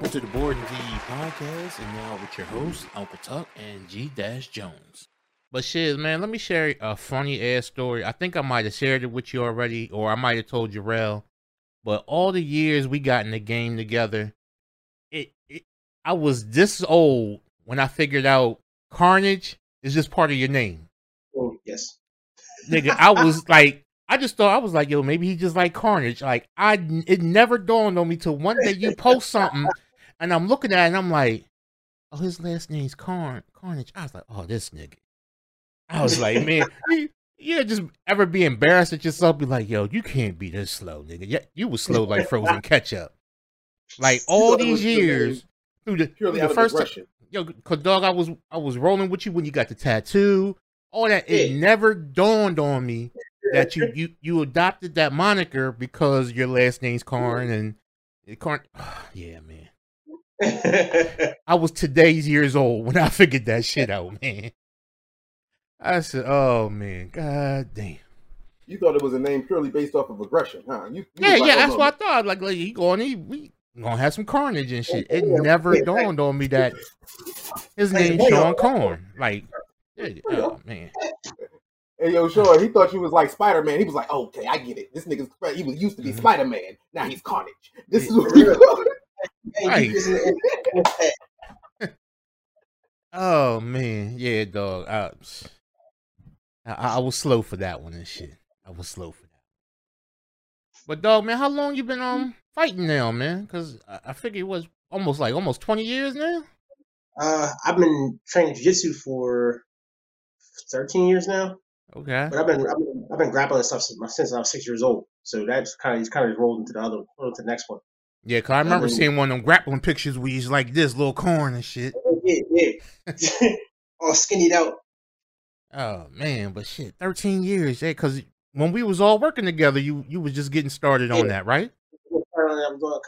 Welcome to the Bored in DE podcast, and now with your hosts, Uncle Tuck and G Dash Jones. But shiz, man, let me share a funny ass story. I think I might have shared it with you already, or I might have told Jarrell. But all the years we got in the game together, I was this old when I figured out Carnage is just part of your name. Oh yes, nigga, I was like. I just thought, I was like, yo, maybe he just like Carnage. Like, it never dawned on me till one day you post something, and I'm looking at it, and I'm like, oh, his last name's Carnage. I was like, oh, this nigga. I was like, man, you just ever be embarrassed at yourself, be like, yo, you can't be this slow, nigga. Yeah, you was slow like frozen ketchup. Like, all these years, through the first time, yo, cause dog, I was rolling with you when you got the tattoo, all that. It never dawned on me that you adopted that moniker because your last name's Carn and Carn. Oh, yeah, man. I was today's years old when I figured that shit out, man. I said, "Oh man, god damn." You thought it was a name purely based off of aggression, huh? Yeah, that's what I thought. Like we gonna have some carnage and shit. It never dawned on me that his name's Shawn Carn. Like, oh man. Hey, yo, sure. He thought you was like Spider-Man. He was like, oh, okay, I get it. This nigga's, he was used to be Spider-Man. Now he's Carnage. This is what we're doing. Oh, man. Yeah, dog. I was slow for that one and shit. I was slow for that. But, dog, man, how long you been fighting now, man? Because I figure it was almost 20 years now. I've been training Jujutsu for 13 years now. Okay, but I've been grappling stuff since I was 6 years old, so that's kind of rolled into the next one. Yeah, cause I remember seeing one of them grappling pictures where he's like this little Carn and shit. Yeah, all skinnied out. Oh man, but shit, 13 years, yeah. Cause when we was all working together, you was just getting started on that, right? I was doing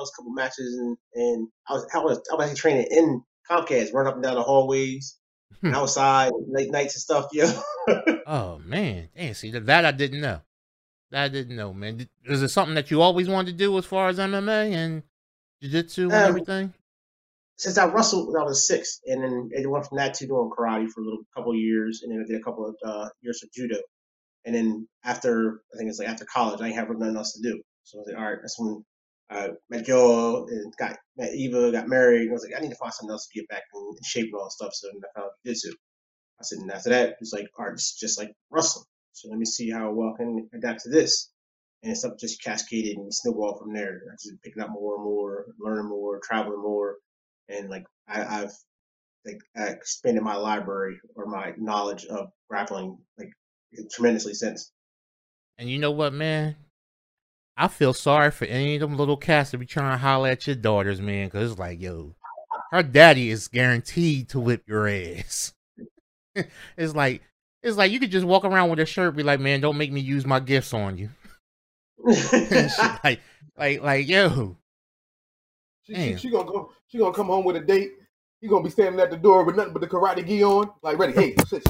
a couple matches, and I was training in Comcast, running up and down the hallways. Outside, late nights and stuff, yo. Oh, man. Damn, see, that I didn't know. That I didn't know, man. Is it something that you always wanted to do as far as MMA and Jiu-Jitsu and everything? Since I wrestled when I was 6, and then I went from that to doing karate for a couple of years, and then I did a couple of years of judo. And then after college, I didn't have nothing else to do. So I was like, all right, that's when I met Joel and met Eva, got married, and I was like, I need to find something else to get back in shape and all that stuff. So I found Jujutsu. I said, and after that, it was like, all right, it's just like wrestling. So let me see how well I can adapt to this. And stuff just cascaded and snowballed from there. I just picking up more and more, learning more, traveling more, and like I expanded my library or my knowledge of grappling like tremendously since. And you know what, man? I feel sorry for any of them little cats that be trying to holler at your daughters, man, because it's like, yo, her daddy is guaranteed to whip your ass. It's like you could just walk around with a shirt and be like, man, don't make me use my gifts on you. like yo. She gonna come home with a date. You gonna be standing at the door with nothing but the karate gi on. Like, ready, hey, say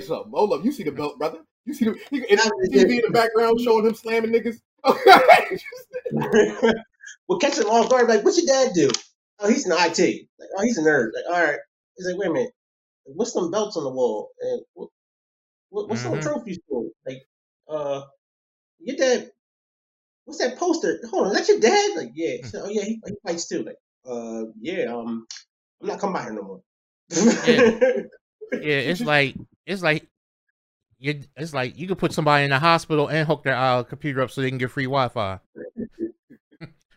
something. Hold up, you see the belt, brother. You see the TV in the background showing him slamming niggas. We'll catch him off guard. Like, what's your dad do? Oh, he's in IT. Like, oh, he's a nerd. Like, all right. He's like, wait a minute. What's some belts on the wall? And what's some trophies for? Like, your dad. What's that poster? Hold on, is that your dad? Like, yeah. So, oh yeah, he fights too. Like, yeah. I'm not coming by here no more. Yeah. It's like. It's like you could put somebody in the hospital and hook their computer up so they can get free Wi-Fi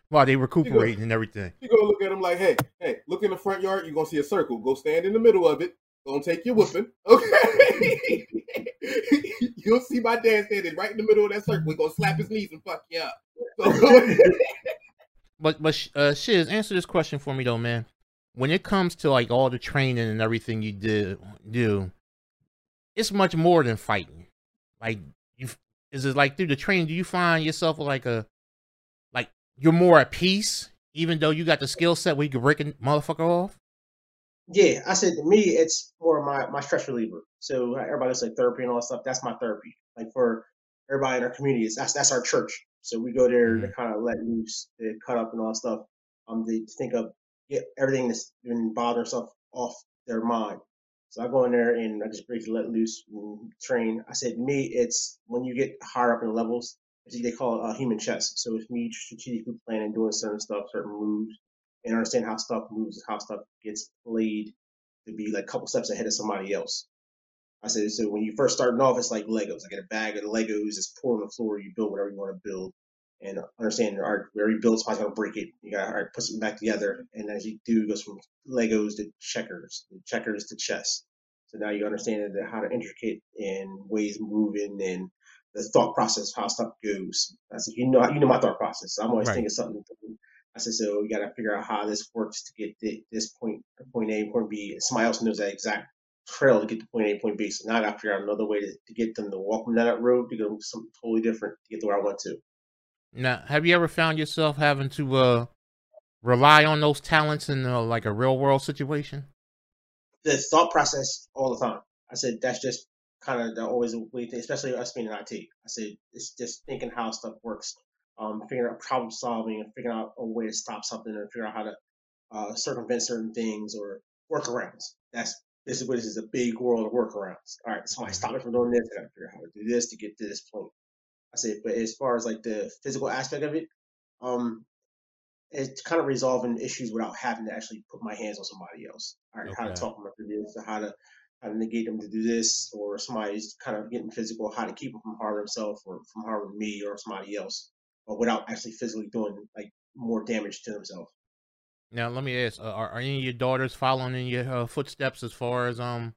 while they recuperating and everything. You go look at them like, hey, look in the front yard. You're gonna see a circle. Go stand in the middle of it. Don't take your whooping, okay? You'll see my dad standing right in the middle of that circle. We're gonna slap his knees and fuck you up. But shiz, answer this question for me though, man. When it comes to like all the training and everything you do. It's much more than fighting. Like, is it like through the training? Do you find yourself like you're more at peace, even though you got the skill set where you can break a motherfucker off? Yeah, I said to me, it's more my stress reliever. So everybody's like therapy and all that stuff. That's my therapy. Like for everybody in our community, that's our church. So we go there to kind of let loose, to cut up and all that stuff. They think of everything that's been bothering stuff off their mind. So I go in there and I just briefly let loose and train. I said, me, it's when you get higher up in the levels, they call it human chess. So it's me strategically planning, doing certain stuff, certain moves, and understand how stuff moves, how stuff gets played to be like a couple steps ahead of somebody else. I said, so when you first starting off, it's like Legos. I get a bag of Legos, just pour on the floor, you build whatever you want to build, and understand, all right, wherever you build, somebody's going to break it. You got to, all right, put something back together. And as you do, it goes from Legos to checkers, and checkers to chess. So now you understand how to intricate and ways moving and the thought process, how stuff goes. I said, you know my thought process. So I'm always thinking something. I said, so you got to figure out how this works to get this point A, point B. And somebody else knows that exact trail to get to point A, point B. So now I got to figure out another way to get them to walk from that road to go something totally different to get to where I want to. Now, have you ever found yourself having to rely on those talents in like a real world situation? The thought process all the time. I said, that's just kind of always a way, especially us being in IT. I said, it's just thinking how stuff works, figuring out problem solving and figuring out a way to stop something or figure out how to circumvent certain things or workarounds. This is a big world of workarounds. All right, so I stop it from doing this. I gotta figure out how to do this to get to this point. I said, but as far as like the physical aspect of it, it's kind of resolving issues without having to actually put my hands on somebody else. All right, okay. How to talk them through this, how to negate them to do this, or somebody's kind of getting physical, how to keep them from harming themselves or from harming me or somebody else, but without actually physically doing like more damage to themselves. Now, let me ask: are any of your daughters following in your footsteps as far as Not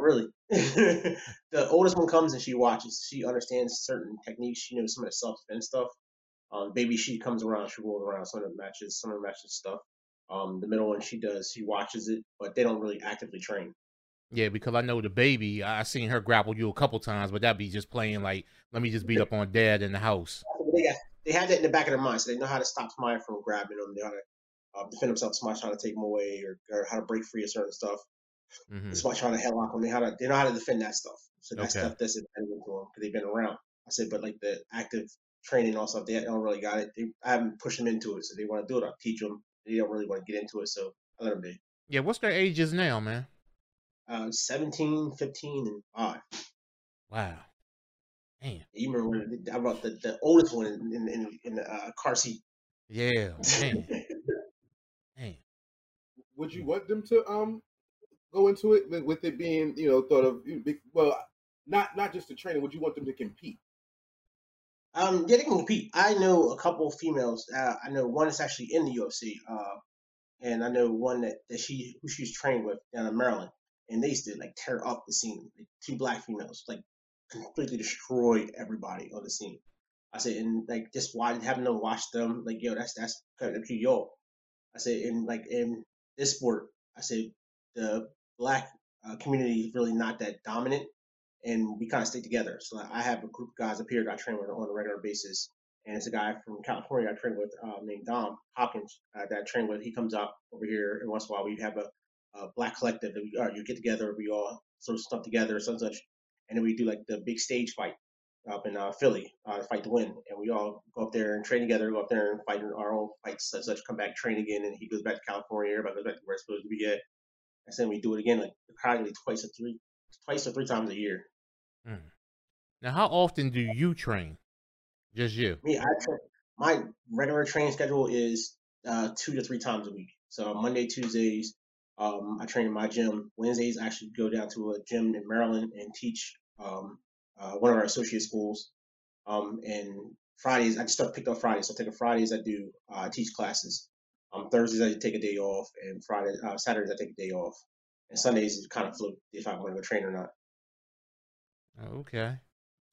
really. The oldest one comes and she watches. She understands certain techniques. She knows some of the self-defense stuff. Baby, she comes around. She rolls around some of the matches stuff. The middle one, she does. She watches it, but they don't really actively train. Yeah, because I know the baby, I seen her grapple you a couple times, but that'd be just playing like, let me just beat up on dad in the house. They have that in the back of their mind, so they know how to stop somebody from grabbing them. They know how to defend themselves, somebody trying to take them away or how to break free of certain stuff. Mm-hmm. That's why trying to headlock them. They know how to defend that stuff. So that stuff doesn't matter to them because they've been around. I said, but like the active training and stuff, they don't really got it. I haven't pushed them into it, so they want to do it. I teach them. They don't really want to get into it, so I let them be. Yeah, what's their ages now, man? 17, 15, and 5. Wow. Damn. You remember when I brought the oldest one in the car seat? Yeah. Damn. Damn. Would you want them to go into it with it being, thought of, well, not just the training. Would you want them to compete? Yeah, they can compete. I know a couple of females. I know one that's actually in the UFC, and I know one that she's trained with down in Maryland, and they used to like tear up the scene. Like, two black females like completely destroyed everybody on the scene. I said, and like just having them watch them, like that's kind of cute, yo. I said, and like in this sport, I said, the black community is really not that dominant, and we kind of stick together. So I have a group of guys up here that I train with on a regular basis, and it's a guy from California I train with named Dom Hopkins that I train with. He comes out over here, and once in a while we have a black collective that you get together, we all throw stuff together, such, and then we do like the big stage fight up in Philly, fight to win, and we all go up there and train together, go up there and fight in our own fights, such, come back, train again, and he goes back to California, everybody goes back to where it's supposed to be at. And then we do it again, like probably twice or three times a year. Mm. Now, how often do you train? Just you? Me, my regular training schedule is 2 to 3 times a week. So Monday, Tuesdays, I train in my gym. Wednesdays, I actually go down to a gym in Maryland and teach one of our associate schools. And Fridays, I just picked up Fridays. So I take a Fridays, I do teach classes. Thursdays I take a day off, and Saturdays I take a day off, and Sundays is kind of fluke if I want to go train or not. Okay.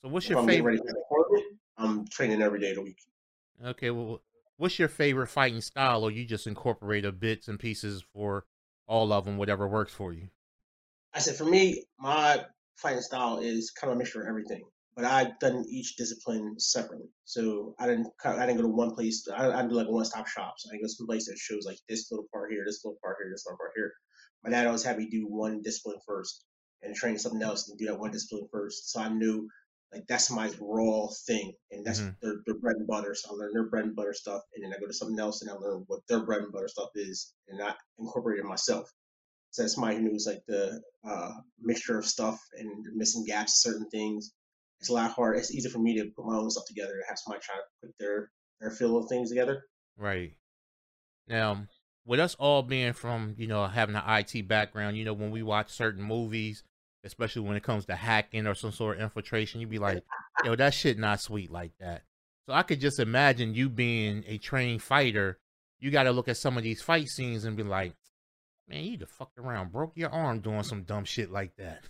So what's your favorite? I'm training every day of the week. Okay. Well, what's your favorite fighting style, or you just incorporate a bits and pieces for all of them, whatever works for you? I said for me, my fighting style is kind of a mixture of everything. But I've done each discipline separately, so I didn't go to one place. I do like one-stop shops. I didn't go to some place that shows like this little part here, this little part here, this little part here. My dad always had me do one discipline first and train something else and do that one discipline first. So I knew like that's my raw thing, and that's their bread and butter. So I learn their bread and butter stuff, and then I go to something else and I learn what their bread and butter stuff is, and I incorporate it myself. So that's my news, like the mixture of stuff and missing gaps, certain things. It's a lot harder. It's easier for me to put my own stuff together and have somebody try to put their feel of things together. Right. Now, with us all being from, you know, having an IT background, you know, when we watch certain movies, especially when it comes to hacking or some sort of infiltration, you'd be like, yo, that shit not sweet like that. So I could just imagine you being a trained fighter. You got to look at some of these fight scenes and be like, man, you just fucked around, broke your arm doing some dumb shit like that.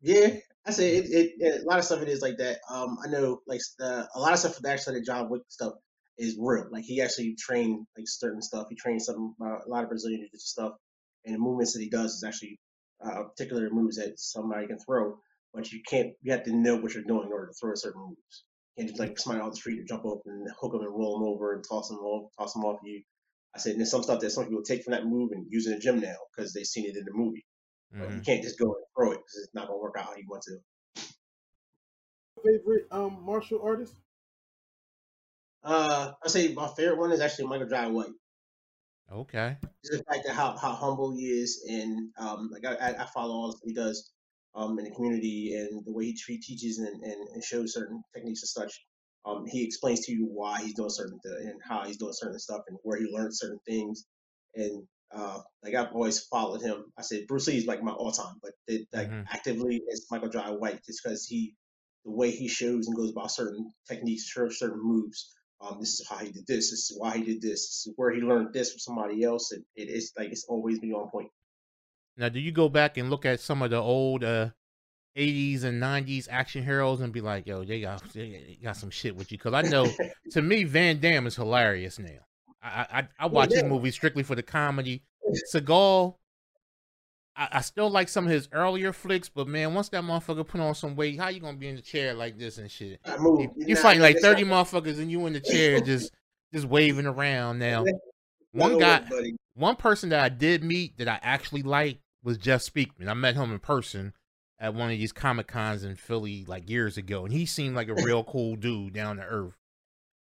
Yeah, I say it. A lot of stuff it is like that. I know, like a lot of stuff actually the John Wick stuff is real. Like he actually trained like certain stuff. He trained something a lot of Brazilian stuff, and the movements that he does is actually particular moves that somebody can throw. But you can't. You have to know what you're doing in order to throw certain moves. You can't just like somebody on the street and jump up and hook them and roll them over and toss them off you. I said, and there's some stuff that some people take from that move and use in the gym now because they've seen it in the movie. But you can't just go and throw it because it's not going to work out how you want to. Favorite martial artist? I say my favorite one is actually Michael Jai White. Okay. Just the fact that how humble he is, and like I follow all he does in the community, and the way he teaches and shows certain techniques and such. He explains to you why he's doing certain and how he's doing certain stuff and where he learned certain things. And like I've always followed him. I said Bruce Lee is like my all time, but like actively it's Michael Jai White, just because the way he shows and goes about certain techniques, certain moves. This is how he did this. This is why he did this. This is where he learned this from somebody else. And it is like it's always been on point. Now, do you go back and look at some of the old 80s and 90s action heroes and be like, yo, they got some shit with you? Because I know to me, Van Damme is hilarious now. I watch his movies strictly for the comedy. Seagal, I still like some of his earlier flicks, but man, once that motherfucker put on some weight, how you gonna be in the chair like this and shit? You fight like 30 motherfuckers and you in the chair just waving around. Now, one person that I did meet that I actually liked was Jeff Speakman. I met him in person at one of these Comic-Cons in Philly like years ago, and he seemed like a real cool dude, down to earth.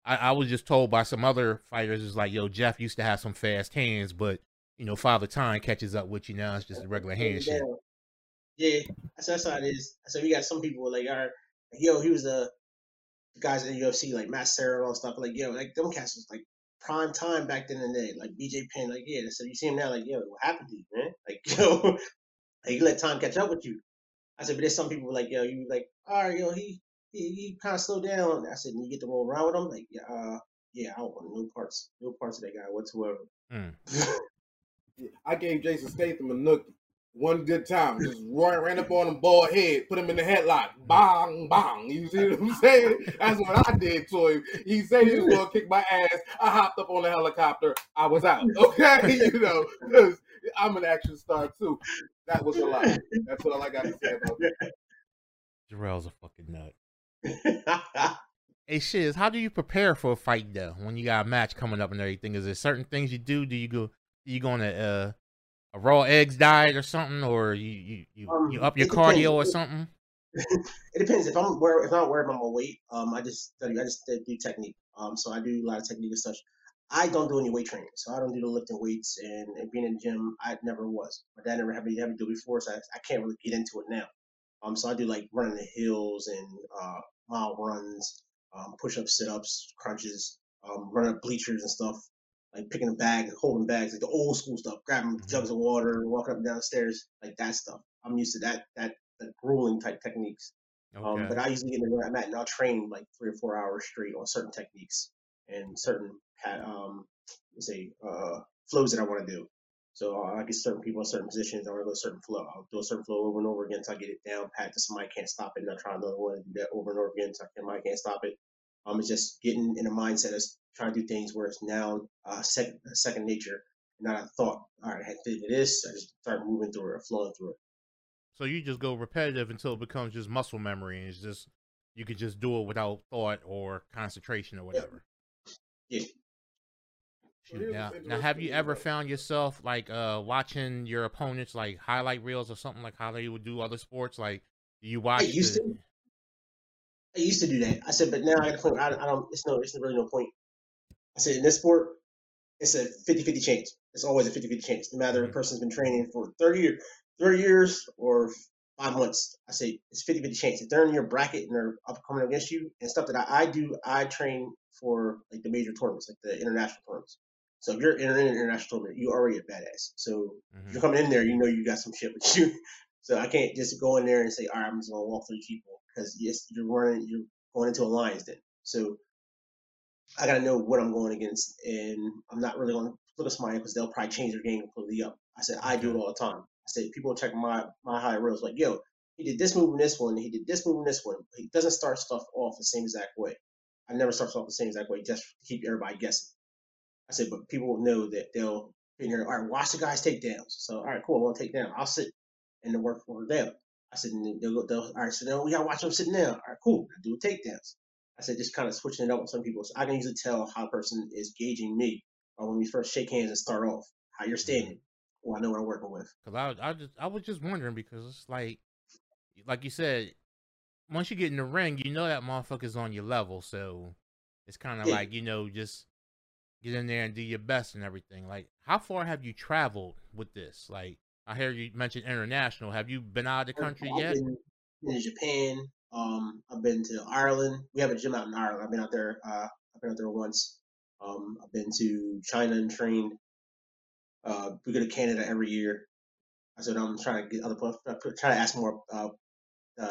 I was just told by some other fighters, it's like, yo, Jeff used to have some fast hands, but, you know, Father Time catches up with you now. It's just a regular handshake. Yeah, that's how it is. So we got some people like, all right, like, yo, he was the guys in the UFC, like Matt Serra and all stuff. Like, yo, like them cats was like prime time back then in the day. Like BJ Penn, like, yeah. So you see him now, like, yo, what happened to you, man? Like, yo, like, you let time catch up with you. I said, but there's some people like, yo, you like, all right, yo, he kind of slowed down. I said, and you get to roll around with him? Like, yeah, I don't want no parts of that guy whatsoever. Yeah, I gave Jason Statham a nookie one good time. Just ran up on him, bald head, put him in the headlock. Bang, bang. You see what I'm saying? That's what I did to him. He said he was going to kick my ass. I hopped up on the helicopter. I was out. Okay? You know, because I'm an action star, too. That was a lot. That's all I got to say about that. Jarrell's a fucking nut. Hey, Shiz, how do you prepare for a fight though when you got a match coming up and everything? Is there certain things you do? Do you go on a raw eggs diet or something, or you up your cardio or something? It depends. If I'm worried about my weight, I just do technique. So I do a lot of technique and such. I don't do any weight training, so I don't do the lifting weights and being in the gym. I never was. My dad never had me do before, so I can't really get into it now. So I do like running the hills and mile runs, push-ups, sit-ups, crunches, running up bleachers and stuff, like picking a bag and holding bags, like the old school stuff, grabbing jugs of water, walking up and down the stairs, like that stuff. I'm used to that grueling type techniques. Okay. But I usually get in where I'm at and I'll train like 3 or 4 hours straight on certain techniques and certain flows that I want to do. So I get certain people in certain positions. I want to go a certain flow. I'll do a certain flow over and over again until I get it down pat to somebody can't stop it. And I try another one and do that over and over again until somebody can't stop it. It's just getting in a mindset of trying to do things where it's now second nature, not a thought. All right, I had to do this. I just start moving through it or flowing through it. So you just go repetitive until it becomes just muscle memory, and it's just you could just do it without thought or concentration or whatever. Yeah. Now, have you ever found yourself like watching your opponents like highlight reels or something, like how they would do other sports? Like, do you watch? I used to. I used to do that. I said, but now I got to point. I don't. It's really no point. I said in this sport, it's a 50-50 chance. It's always a 50-50 chance, no matter if a person's been training for 30 years or 5 months. I say it's 50-50 chance. If they're in your bracket and they're up coming against you and stuff that I do, I train for like the major tournaments, like the international tournaments. So if you're in an international tournament, you're already a badass. So if you're coming in there, you know you got some shit with you. So I can't just go in there and say, all right, I'm just going to walk through people because, yes, you're going into a lion's den. So I got to know what I'm going against, and I'm not really going to look at somebody because they'll probably change their game completely up. I said, I do it all the time. I said, people check my high rails like, yo, he did this move in this one. He did this move in this one. He doesn't start stuff off the same exact way. I never start off the same exact way just to keep everybody guessing. I said, but people will know that they'll be in here, all right, watch the guys take downs. So, all right, cool, I want to take down. I'll sit and they'll work for them. I said, and they'll all right, so now we got to watch them sitting down. All right, cool, I do takedowns. I said, just kind of switching it up with some people. So I can usually tell how a person is gauging me or when we first shake hands and start off, how you're standing. Well, I know what I'm working with. Because I was just wondering because it's like you said, once you get in the ring, you know that motherfucker's on your level. So it's kind of like, you know, just get in there and do your best and everything. Like, how far have you traveled with this? Like, I hear you mentioned international. Have you been out of the country yet? I've been in Japan. I've been to Ireland. We have a gym out in Ireland. I've been out there. I've been out there once. I've been to China and trained. We go to Canada every year. I said I'm trying to get other. Trying to ask more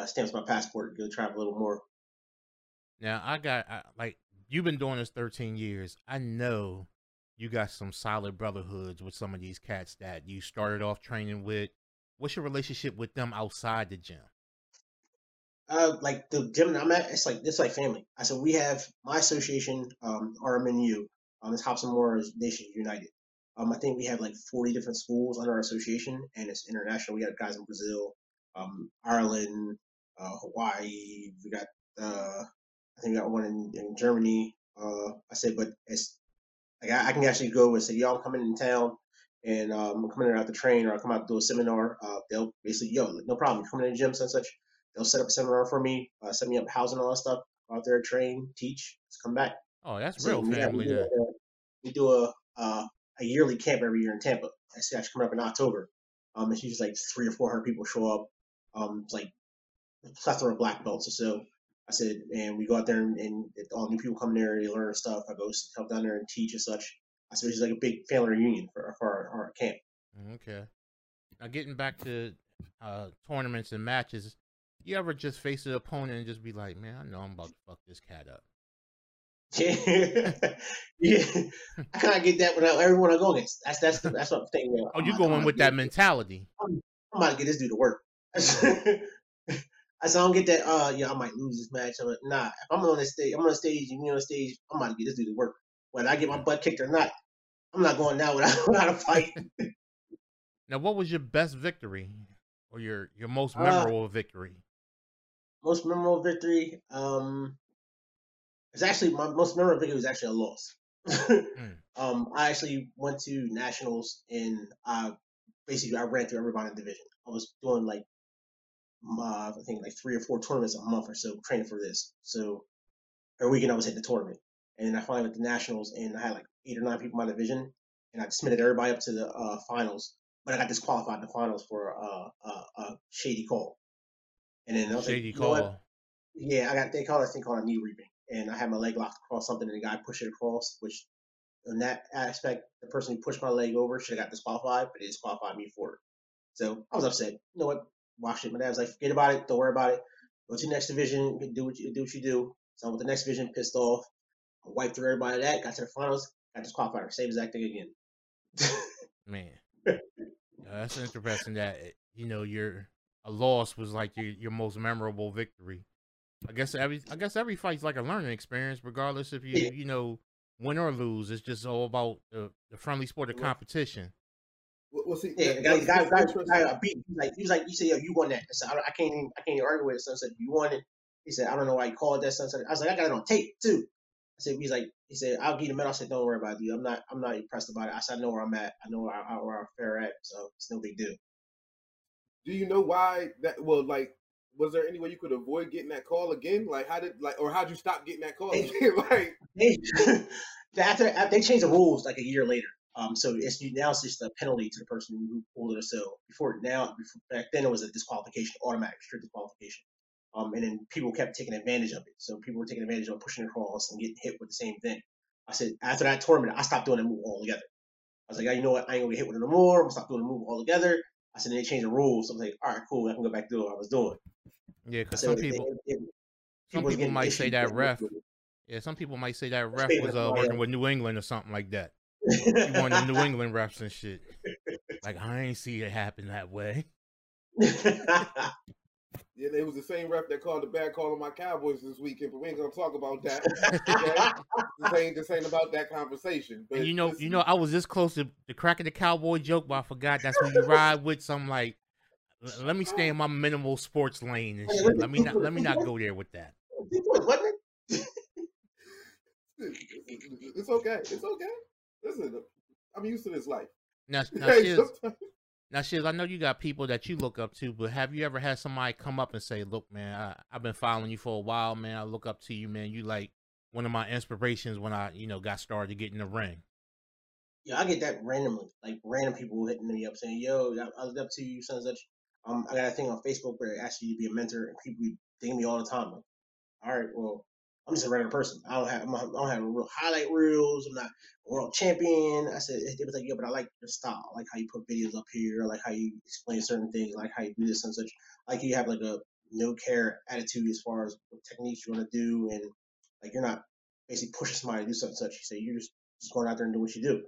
stamps on my passport. Go travel a little more. Now you've been doing this 13 years. I know you got some solid brotherhoods with some of these cats that you started off training with. What's your relationship with them outside the gym? Like the gym that I'm at, it's like family. I said we have my association, RMNU. It's Hopson Moores Nation United. I think we have like 40 different schools under our association, and it's international. We got guys in Brazil, Ireland, Hawaii. We got I think we got one in Germany. I said, but it's like I can actually go and say, y'all come in town and I'm coming in out the train, or I'll come out and do a seminar. They'll basically, yo, no problem. Come in the gym, such and such. They'll set up a seminar for me, set me up housing, all that stuff. Go out there, train, teach, come back. Oh, that's real family. We do a yearly camp every year in Tampa. It's actually coming up in October. It's usually like 300 or 400 people show up. It's like a plethora of black belts or so. I said, and we go out there and all new people come there, they learn stuff. I go help down there and teach and such. I said, it's like a big family reunion for our camp. Okay. Now, getting back to tournaments and matches, you ever just face an opponent and just be like, man, I know I'm about to fuck this cat up? Yeah. I kind of get that when everyone I go against. That's what I'm thinking. Oh, you going with that mentality. I'm about to get this dude to work. I don't get that, yeah, I might lose this match. I'm like, nah, if I'm on the stage, and you're on the stage, I'm about to get this dude to work. Whether I get my butt kicked or not, I'm not going down without a fight. Now, what was your best victory or your most memorable victory? Most memorable victory? It's actually, my most memorable victory was actually a loss. I actually went to nationals and basically I ran through everybody in the division. I was doing like, I think like 3 or 4 tournaments a month or so training for this. So every weekend I was hitting the tournament, and then I finally went to nationals and I had like 8 or 9 people in my division, and I submitted everybody up to the finals, but I got disqualified in the finals for a shady call. And then I was shady like, call. You know what? Yeah, they call this thing called a knee reaping, and I had my leg locked across something, and the guy pushed it across. Which, in that aspect, the person who pushed my leg over should have got disqualified, but they disqualified me for it. So I was upset. You know what? Watch it. My dad was like, forget about it. Don't worry about it. Go to the next division. Do what you do. So I went to the next division, pissed off. I wiped through everybody that. Got to the finals. Got disqualified. Same exact thing again. Man. That's interesting that, you know, a loss was like your most memorable victory. I guess every fight's like a learning experience, regardless if you, you know, win or lose. It's just all about the friendly sport of competition. Well, see, yeah, the guy beat. He said, yo, you won that. I said, I can't even argue with it. Son said, you won it. He said, I don't know why you called that. Son said, I was like, I got it on tape too. I said, he said, I'll give you the medal. I said, don't worry about it, dude. I'm not impressed about it. I said, I know where I'm at. I know where I'm fair at. So it's no big deal. Do you know why that? Well, like was there any way you could avoid getting that call again? Like, how did, like, or how'd you stop getting that call? They changed the rules like a year later. So it's now it's just a penalty to the person who pulled it. So before back then it was a disqualification, automatic strict disqualification. And then people kept taking advantage of it. So people were taking advantage of pushing across and getting hit with the same thing. I said after that tournament, I stopped doing that move altogether. I was like, oh, you know what, I ain't gonna get hit with it no more. I'm gonna stop doing the move altogether. I said, and they changed the rules. So I was like, all right, cool, I can go back to what I was doing. Yeah, because some people might say that ref. Yeah, some people might say that ref was working with New England or something like that. He won the New England refs and shit. Like, I ain't see it happen that way. Yeah, it was the same ref that called the bad call on my Cowboys this weekend, but we ain't gonna talk about that. Okay? this ain't about that conversation. But you know, I was this close to cracking the cowboy joke, but I forgot that's when you ride with some like. Let me stay in my minimal sports lane and shit. Let me not go there with that. It's okay. It's okay. Listen, I'm used to this life. Now, Shiz, I know you got people that you look up to, but have you ever had somebody come up and say, look, man, I've been following you for a while, man. I look up to you, man. You like one of my inspirations when I, you know, got started to get in the ring. Yeah, I get that randomly, like random people hitting me up saying, yo, I look up to you, son, such. I got a thing on Facebook where it asks you to be a mentor, and people be thinking me all the time. Like, all right, well, I'm just a regular person. I don't have real highlight reels. I'm not a world champion. I said, it was like, yeah, but I like your style. I like how you put videos up here. I like how you explain certain things. I like how you do this and such. I like you have like a no care attitude as far as what techniques you want to do. And like, you're not basically pushing somebody to do something such. You say, you're just going out there and doing what you do.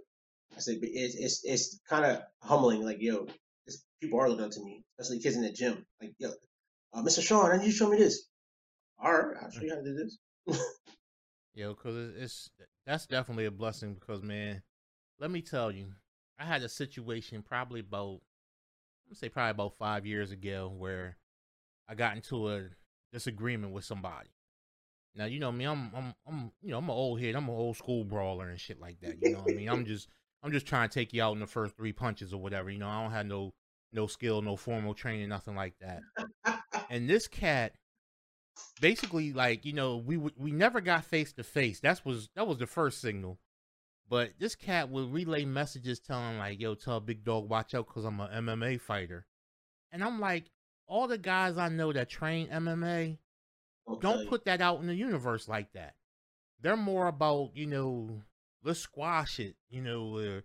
I said, but it's kind of humbling. Like, yo, people are looking up to me, especially kids in the gym. Like, yo, Mr. Shawn, I need you to show me this. All right, I'll show you how to do this. Yo, because that's definitely a blessing, because man, let me tell you, I had a situation probably about 5 years ago where I got into a disagreement with somebody. Now, you know me, I'm an old head, I'm an old school brawler and shit like that, you know what I mean? I'm just trying to take you out in the first 3 punches or whatever, you know. I don't have no skill, no formal training, nothing like that. And this cat basically, like, you know, we never got face to face. That was the first signal. But this cat would relay messages telling, like, yo, tell Big Dog, watch out, because I'm an MMA fighter. And I'm like, all the guys I know that train MMA, okay, don't put that out in the universe like that. They're more about, you know, let's squash it, you know,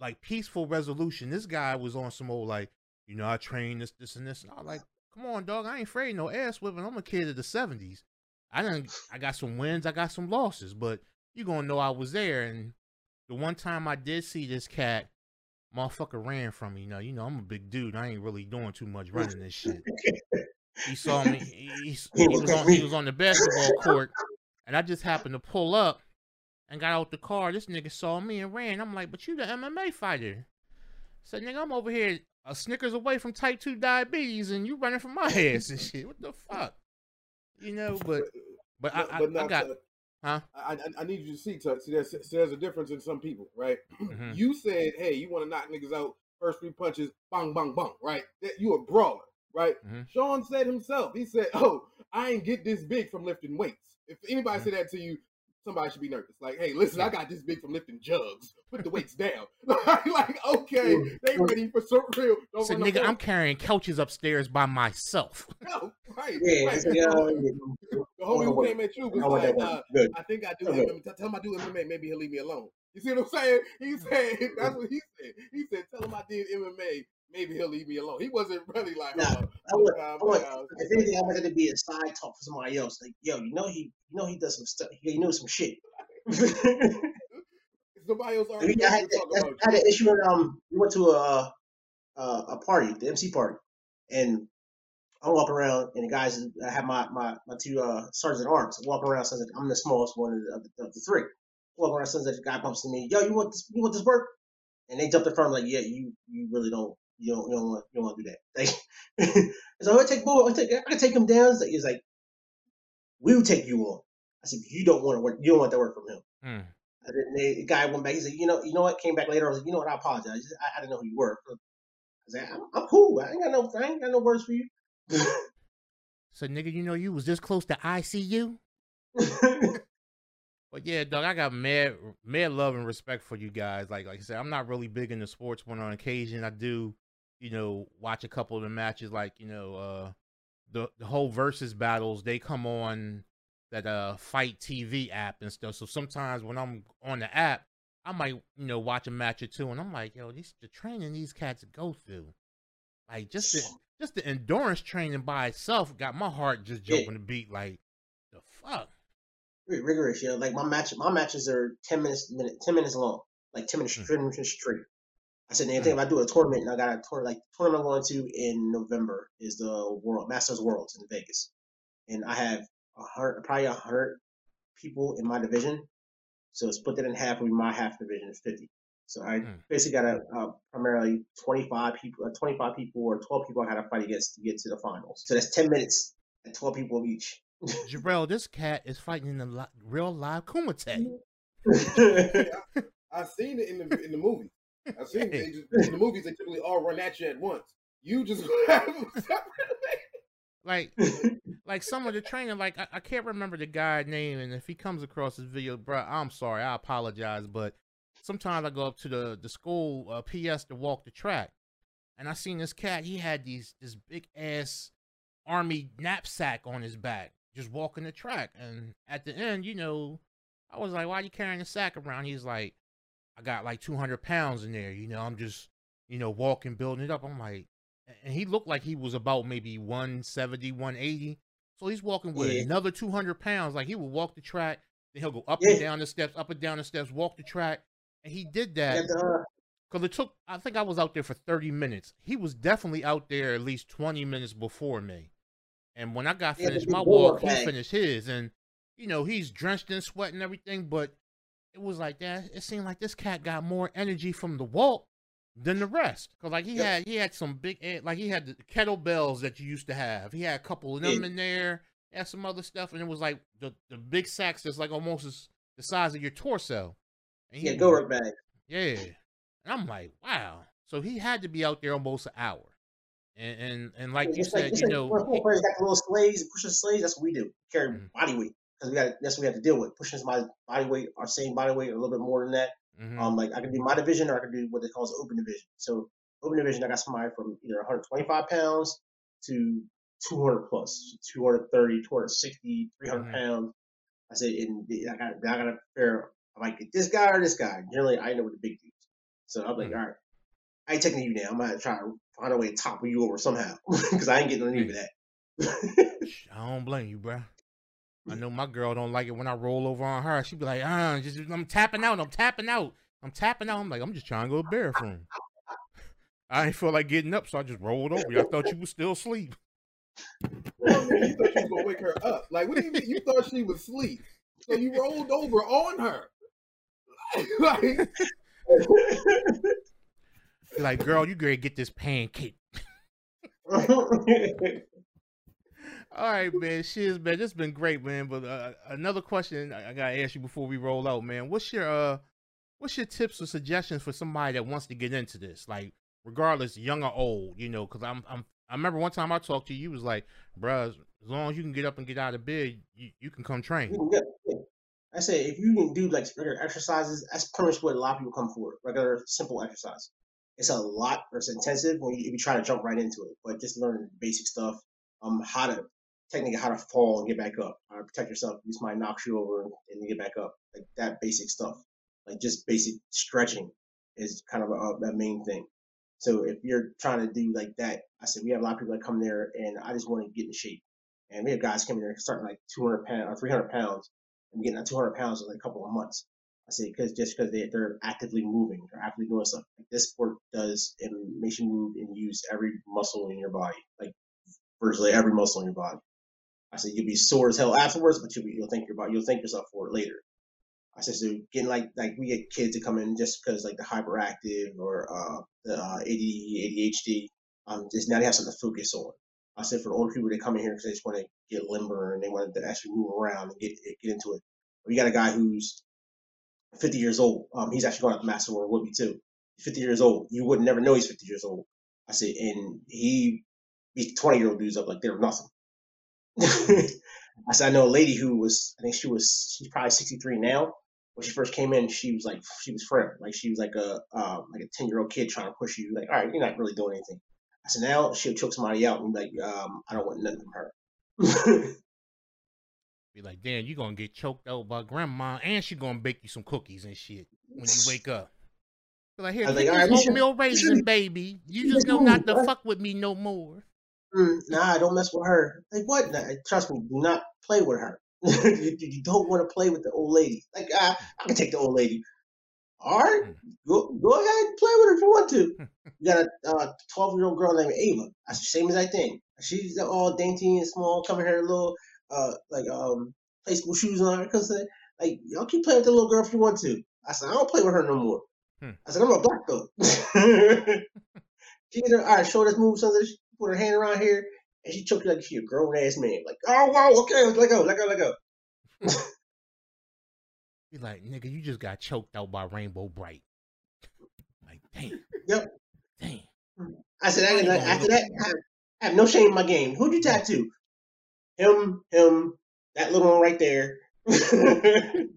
like peaceful resolution. This guy was on some old, like, you know, I train this, this, and this. And I was like, come on, dog. I ain't afraid of no ass whipping. I'm a kid of the 70s. I got some wins. I got some losses, but you're going to know I was there. And the one time I did see this cat, motherfucker ran from me. Now, you know, I'm a big dude. I ain't really doing too much running this shit. He saw me. He was on the basketball court, and I just happened to pull up and got out the car. This nigga saw me and ran. I'm like, but you the MMA fighter. So, nigga, I'm over here a Snickers away from type 2 diabetes, and you running from my ass and shit. What the fuck? You know, I need you to see, Tuck. See, there's a difference in some people, right? Mm-hmm. You said, hey, you want to knock niggas out first 3 punches, bang, bang, bang, right? You a brawler, right? Mm-hmm. Shawn said himself, he said, oh, I ain't get this big from lifting weights. If anybody mm-hmm. said that to you, somebody should be nervous. Like, hey, listen, I got this big from lifting jugs. Put the weights down. Like, okay, they ready for some real. Don't so, nigga, I'm carrying couches upstairs by myself. No, right. Yeah, right. The homie who came at you was like, I think I do MMA. Tell him I do MMA. Maybe he'll leave me alone. You see what I'm saying? He said, that's what he said. He said, tell him I did MMA. Maybe he'll leave me alone. He wasn't really like, if anything, I wanted to be a side talk for somebody else. Like, yo, you know he does some stuff. He knows some shit. Somebody else already I had an issue when we went to a party, the MC party, and I walk around, and the guys, I have my two sergeant at arms. I walk around, so I'm the smallest one of the three. I walk around, so the guy bumps to me, yo, you want this work? And they jumped in front of me like, yeah, you really don't. You don't want to do that. Like, so I can take him down. He's like, we'll take you on. I said, you don't want to work. You don't want that work from him. Mm. And then the guy went back. He said, you know what? Came back later. I was like, you know what? I apologize. I didn't know who you were. I was like, I'm cool. I ain't got no words for you. So, nigga, you know you was this close to ICU? But yeah, dog, I got mad love and respect for you guys. Like I said, I'm not really big into sports, but on occasion I do, you know, watch a couple of the matches. Like, you know, the whole versus battles, they come on that Fight TV app and stuff. So sometimes when I'm on the app, I might, you know, watch a match or two, and I'm like, yo, the training these cats go through, like just the endurance training by itself got my heart just jumping the beat. Like, the fuck. Pretty rigorous, yo. Like my matches are 10 minutes long, like 10 minutes straight. I said, anything if I do a tournament, and I got a tournament, like the tournament I'm going to in November is the Masters Worlds in Vegas, and I have probably 100 people in my division. So split that in half would be my half division is 50. So I basically got a primarily 25 people or 12 people I had to fight against to get to the finals. So that's 10 minutes and 12 people of each. Jarrell, this cat is fighting in the real live Kumite. I've seen it in the movie. I've seen it. In the movies, they typically all run at you at once. You just like some of the training, like I can't remember the guy's name, and if he comes across this video, bro, I'm sorry, I apologize, but sometimes I go up to the school PS to walk the track, and I seen this cat. He had this big ass army knapsack on his back, just walking the track. And at the end, you know, I was like, "Why are you carrying a sack around?" He's like, "I got like 200 pounds in there. You know, I'm just, you know, walking, building it up." I'm like. And he looked like he was about maybe 170, 180. So he's walking with another 200 pounds. Like, he would walk the track, then he'll go up and down the steps, up and down the steps, walk the track. And he did that because it took, I think I was out there for 30 minutes. He was definitely out there at least 20 minutes before me. And when I got finished my walk, he finished his. And, you know, he's drenched in sweat and everything. But it was like that. It seemed like this cat got more energy from the walk than the rest, because like he had some big, like he had the kettlebells that you used to have. He had a couple of them in there, and some other stuff, and it was like the big sacks that's like almost the size of your torso. And he go right back. Yeah, and I'm like, wow. So he had to be out there almost an hour, and like you said, you know, players got little slaves, pushing slaves. That's what we do, carry body weight, because that's what we have to deal with, pushing my body weight, our same body weight, a little bit more than that. Like I can do my division, or I can do what they call the open division. So open division, I got somebody from either 125 pounds to 200 plus, 230, 260, 300 pounds. I said, and I got to compare. I'm like, this guy or this guy. Generally, I know what the big dudes. So I'm like, all right, I ain't taking you now. I'm gonna try to find a way to topple you over somehow, because I ain't getting any of that. I don't blame you, bro. I know my girl don't like it when I roll over on her. She be like, I'm tapping out. I'm like, I'm just trying to go to the bathroom. I ain't feel like getting up, so I just rolled over. I thought you was still asleep. Well, man, you thought you was gonna wake her up. Like, what do you mean? You thought she was asleep, so you rolled over on her. Like, girl, you gotta get this pancake. All right, man. Shiz, man. This has been great, man. But another question I gotta ask you before we roll out, man. What's your tips or suggestions for somebody that wants to get into this? Like, regardless, young or old, you know. Because I remember one time I talked to you, was like, "Bruh, as long as you can get up and get out of bed, you can come train." I say, if you can do like regular exercises, that's pretty much what a lot of people come for. Regular simple exercise. It's a lot. It's intensive when you try to jump right into it, but just learning the basic stuff. How to fall and get back up, how to protect yourself, you might knock you over and get back up, like that basic stuff, like just basic stretching is kind of a main thing. So if you're trying to do like that, I said we have a lot of people that come there and I just want to get in shape, and we have guys coming there starting like 200 pounds or 300 pounds and getting at 200 pounds in like a couple of months. I say because they're actively moving, they're actively doing stuff. Like this sport does and makes you move and use every muscle in your body, like virtually every muscle in your body. I said you'll be sore as hell afterwards, but you'll thank yourself for it later. I said so getting like we get kids to come in just because like the hyperactive or the ADHD, just now they have something to focus on. I said for the older people, they come in here because they just want to get limber and they want to actually move around and get into it. We got a guy who's 50 years old. He's actually going out to Master World Woodby too. 50 years old. You would never know he's 50 years old. I said, and he. These 20-year-old dudes up like they're nothing. I said, I know a lady who was, I think she's probably 63 now. When she first came in, she was frail. Like, she was like a 10-year-old kid trying to push you. Like, all right, you're not really doing anything. I said, now she'll choke somebody out and be like, I don't want nothing from her. Be like, damn, you're going to get choked out by grandma, and she's going to bake you some cookies and shit when you wake up. Be like, here, I was like, all right, oatmeal raisin, baby. You just don't got to fuck with me no more. Nah, don't mess with her. Like, what? Nah, trust me, do not play with her. You don't want to play with the old lady. Like, I can take the old lady. All right, go ahead and play with her if you want to. You got a 12-year-old girl named Eva. That's the same exact thing. She's all dainty and small, covering her little play school shoes on. Because like, y'all keep playing with the little girl if you want to. I said, I don't play with her no more. I said, I'm a black girl. She did her, all right, show this move, so that she put her hand around here, and she choked you like she a grown ass man. Like, oh wow, okay, let go. You like, nigga, you just got choked out by Rainbow Bright. Like, damn. Yep. Damn. I said, after that, I have no shame in my game. Who'd you tattoo? Him, that little one right there. And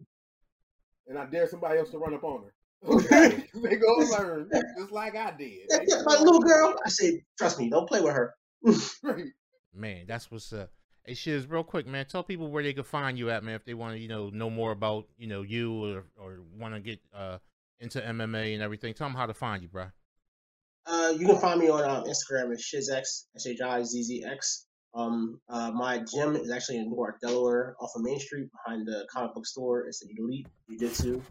I dare somebody else to run up on her. Okay. They gonna learn just like I did. Yeah, my little girl. I said, trust me, don't play with her. Man, that's what's up. Hey, Shiz, real quick, man, tell people where they can find you at, man, if they want to, know more about, you or want to get into MMA and everything. Tell them how to find you, bro. You can find me on Instagram at ShizX, SHIZZX. My gym is actually in Newark, Delaware, off of Main Street, behind the comic book store. It's Elite Jujutsu.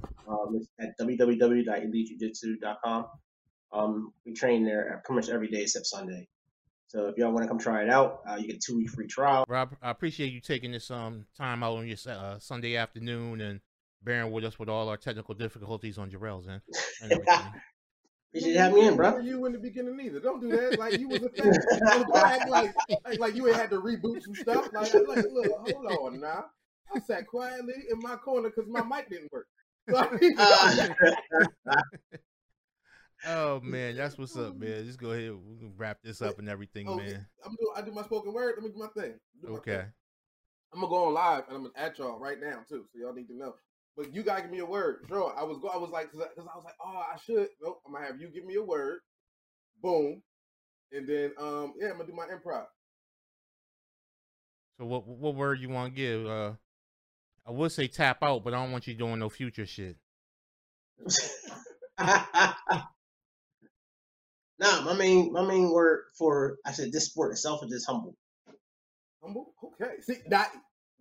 It's at www.elitejujutsu.com. We train there pretty much every day except Sunday. So if y'all want to come try it out, you get a 2-week free trial. Rob, I appreciate you taking this time out on your Sunday afternoon and bearing with us with all our technical difficulties on Jarrell's end. Appreciate you having me in, bro. You in the beginning either. Don't do that. Like you was a fan. Don't act like you ain't had to reboot some stuff. Like look, hold on now. I sat quietly in my corner because my mic didn't work. Oh man, that's what's up, man. Just go ahead, we can wrap this up and everything, man. I do my spoken word. Let me do my thing. I'm gonna go on live and I'm gonna at y'all right now too, so y'all need to know. But you gotta give me a word, sure. I was like, oh, I should. Nope, I'm gonna have you give me a word. Boom, and then yeah, I'm gonna do my improv. So what word you want to give? I would say tap out, but I don't want you doing no future shit. Nah, my main word for this sport itself is just humble. Humble? Okay. See, that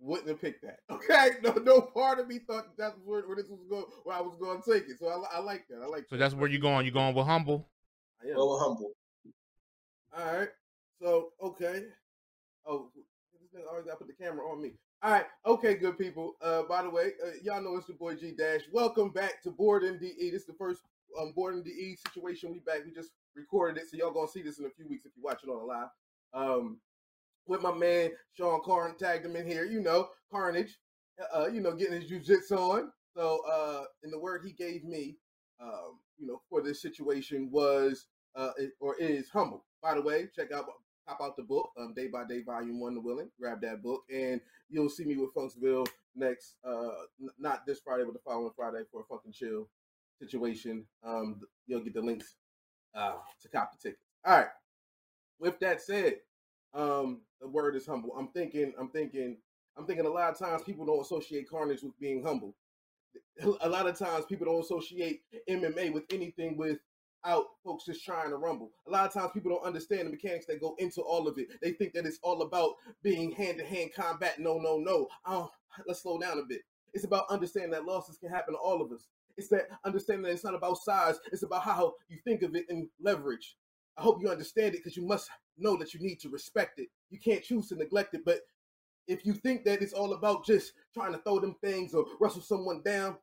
wouldn't have picked that. Okay. No part of me thought that's where this was going, where I was going to take it. So I like that. So that's where you're going. You're going with humble. I am. Go with humble. All right. So okay. Oh, this thing always got to put the camera on me. All right. Okay, good people. By the way, y'all know it's your boy G Dash. Welcome back to Bored in DE. This is the first Bored in DE situation. We back. We just recorded it, so y'all gonna see this in a few weeks if you watch it on the live. With my man Shawn Carn, tagged him in here, Carnage, getting his jujitsu on. So and the word he gave me, for this situation was is humble. By the way, pop out the book, Day by Day Volume 1, The Willing. Grab that book, and you'll see me with Funksville next, not this Friday, but the following Friday for a fucking chill situation. You'll get the links to cop the ticket. All right. With that said, the word is humble. I'm thinking a lot of times people don't associate Carnage with being humble. A lot of times people don't associate MMA with anything without folks just trying to rumble. A lot of times people don't understand the mechanics that go into all of it. They think that it's all about being hand-to-hand combat. No. Let's slow down a bit. It's about understanding that losses can happen to all of us. It's that understanding that it's not about size. It's about how you think of it and leverage. I hope you understand it because you must know that you need to respect it. You can't choose to neglect it. But if you think that it's all about just trying to throw them things or wrestle someone down,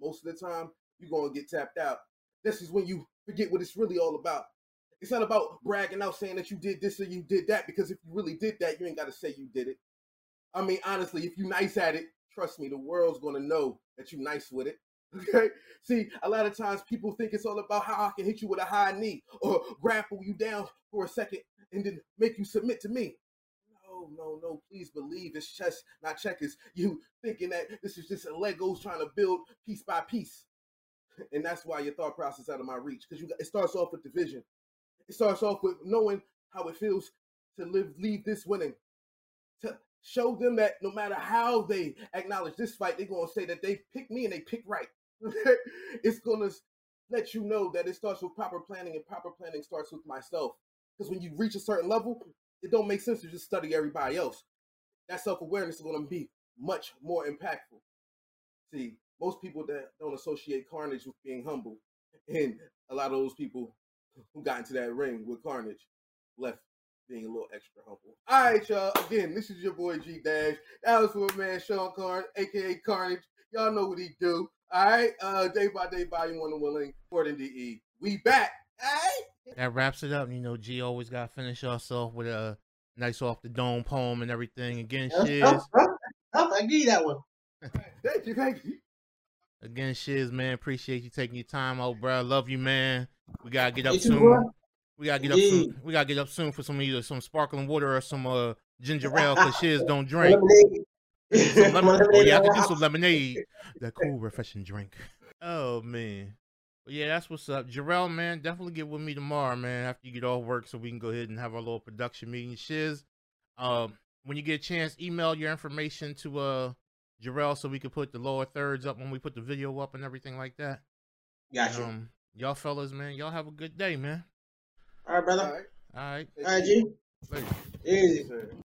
most of the time you're going to get tapped out. This is when you forget what it's really all about. It's not about bragging out saying that you did this or you did that, because if you really did that, you ain't got to say you did it. I mean, honestly, if you're nice at it, trust me, the world's going to know that you're nice with it. Okay. See, a lot of times people think it's all about how I can hit you with a high knee or grapple you down for a second and then make you submit to me. No, no, please believe it's chess, not checkers. You thinking that this is just a Legos trying to build piece by piece. And that's why your thought process out of my reach. Because it starts off with division. It starts off with knowing how it feels to leave this winning. To show them that no matter how they acknowledge this fight, they're going to say that they picked me and they picked right. It's going to let you know that it starts with proper planning, and proper planning starts with myself. Because when you reach a certain level, it don't make sense to just study everybody else. That self-awareness is going to be much more impactful. See, most people that don't associate Carnage with being humble, and a lot of those people who got into that ring with Carnage left being a little extra humble. All right, y'all. Again, this is your boy G Dash. That was for my man Shawn Carn, aka Carnage. Y'all know what he do. All right, Day by Day, Volume 1 and Willing, Bored in DE. We back. All right. That wraps it up. You know, G always got to finish us off with a nice off the dome poem and everything. Again, shiz. I give you that one. Thank you, thank you. Again, shiz, man. Appreciate you taking your time out, bro. Love you, man. We gotta get up soon. We gotta get up soon. We gotta get up soon for some either some sparkling water or some ginger ale, because shiz don't drink. Some lemonade. Oh, yeah, I can do some lemonade. That cool, refreshing drink. Oh man. Well, yeah, that's what's up. Jarrell, man, definitely get with me tomorrow, man, after you get off work so we can go ahead and have our little production meeting. Shiz, when you get a chance, email your information to Jarrell so we can put the lower thirds up when we put the video up and everything like that. Gotcha. Y'all fellas, man, y'all have a good day, man. All right, brother. All right. All right, G. Later. Easy.